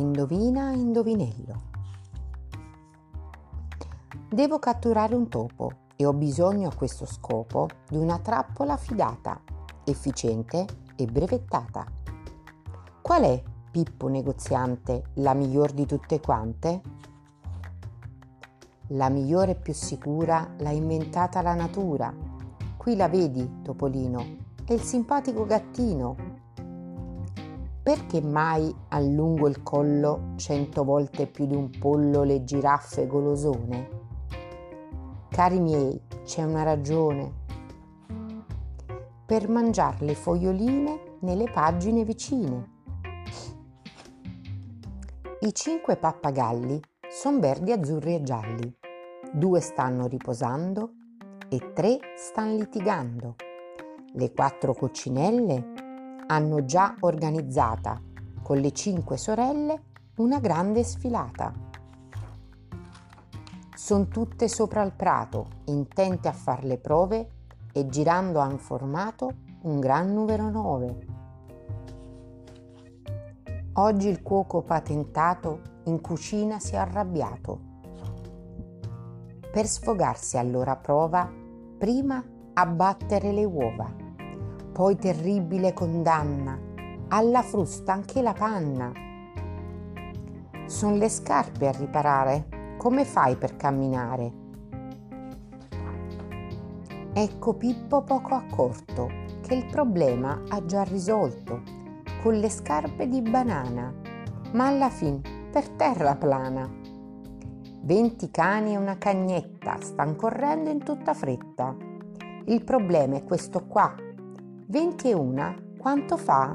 Indovina, indovinello. Devo catturare un topo e ho bisogno a questo scopo di una trappola fidata, efficiente e brevettata. Qual è, Pippo negoziante, la miglior di tutte quante? La migliore e più sicura l'ha inventata la natura. Qui la vedi, Topolino, è il simpatico gattino. Perché mai allungo il collo 100 volte più di un pollo, le giraffe golosone? Cari miei, c'è una ragione. Per mangiar le foglioline nelle pagine vicine. I 5 pappagalli son verdi, azzurri e gialli. 2 stanno riposando e 3 stan litigando. Le 4 coccinelle hanno già organizzata con le 5 sorelle una grande sfilata. Son tutte sopra il prato, intente a far le prove e girando han formato un gran numero 9. Oggi il cuoco patentato in cucina si è arrabbiato. Per sfogarsi allora prova prima a battere le uova. Poi terribile condanna, alla frusta anche la panna. Son le scarpe a riparare, come fai per camminare? Ecco Pippo poco accorto che il problema ha già risolto con le scarpe di banana, ma alla fin per terra plana. 20 cani e una cagnetta stan correndo in tutta fretta. Il problema è questo qua. 21 quanto fa?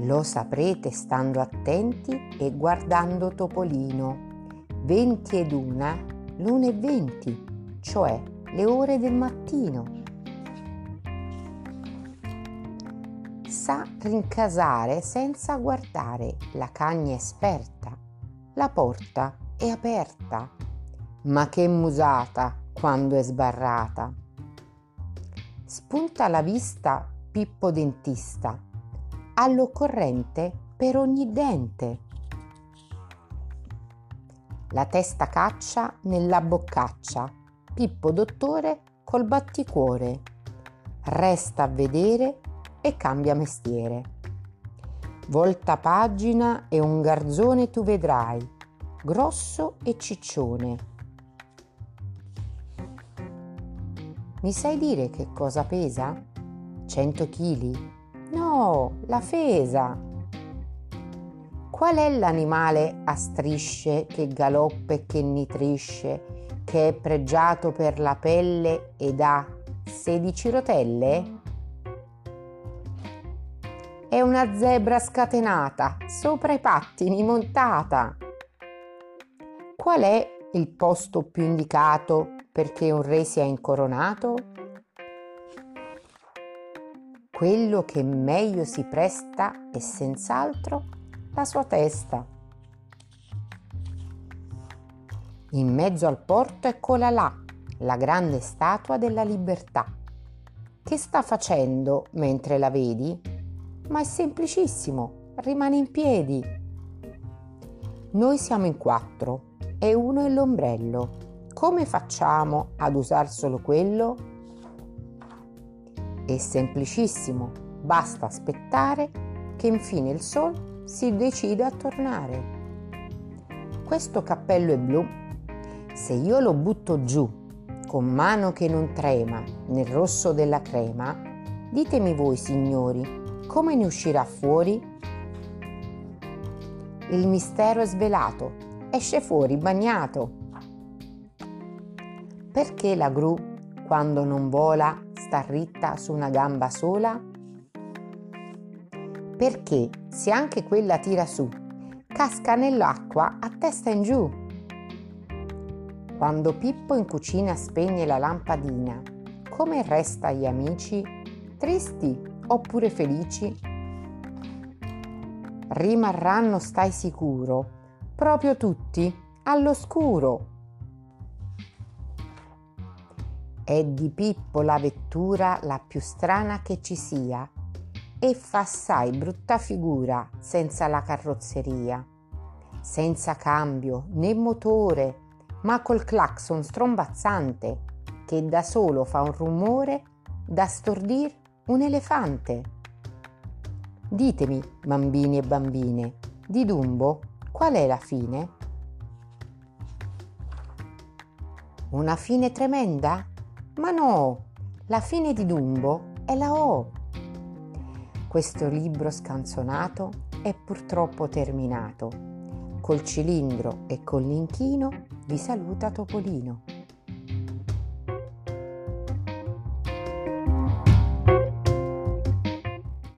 Lo saprete stando attenti e guardando Topolino. 21, l'1:20, cioè le ore del mattino. Sa rincasare senza guardare, la cagna è esperta, la porta è aperta. Ma che musata quando è sbarrata! Spunta la vista Pippo dentista, all'occorrente per ogni dente. La testa caccia nella boccaccia, Pippo dottore col batticuore. Resta a vedere e cambia mestiere. Volta pagina e un garzone tu vedrai, grosso e ciccione. Mi sai dire che cosa pesa? 100 chili? No, la fesa! Qual è l'animale a strisce che galoppa e che nitrisce, che è pregiato per la pelle ed ha 16 rotelle? È una zebra scatenata, sopra i pattini montata. Qual è il posto più indicato perché un re sia incoronato? Quello che meglio si presta è senz'altro la sua testa. In mezzo al porto eccola là, la grande statua della libertà. Che sta facendo mentre la vedi? Ma è semplicissimo, rimane in piedi. Noi siamo in 4 e uno è l'ombrello. Come facciamo ad usar solo quello? È semplicissimo, basta aspettare che infine il sol si decida a tornare. Questo cappello è blu, se io lo butto giù con mano che non trema nel rosso della crema, ditemi voi signori, come ne uscirà fuori? Il mistero è svelato, esce fuori bagnato. Perché la gru, quando non vola, sta ritta su una gamba sola? Perché, se anche quella tira su, casca nell'acqua a testa in giù. Quando Pippo in cucina spegne la lampadina, come resta agli amici? Tristi oppure felici? Rimarranno, stai sicuro, proprio tutti all'oscuro. È di Pippo la vettura la più strana che ci sia, e fa assai brutta figura senza la carrozzeria, senza cambio né motore, ma col clacson strombazzante che da solo fa un rumore da stordir un elefante. Ditemi, bambini e bambine, di Dumbo qual è la fine? Una fine tremenda? Ma no, la fine di Dumbo è la O. Questo libro scanzonato è purtroppo terminato. Col cilindro e con l'inchino vi saluta Topolino.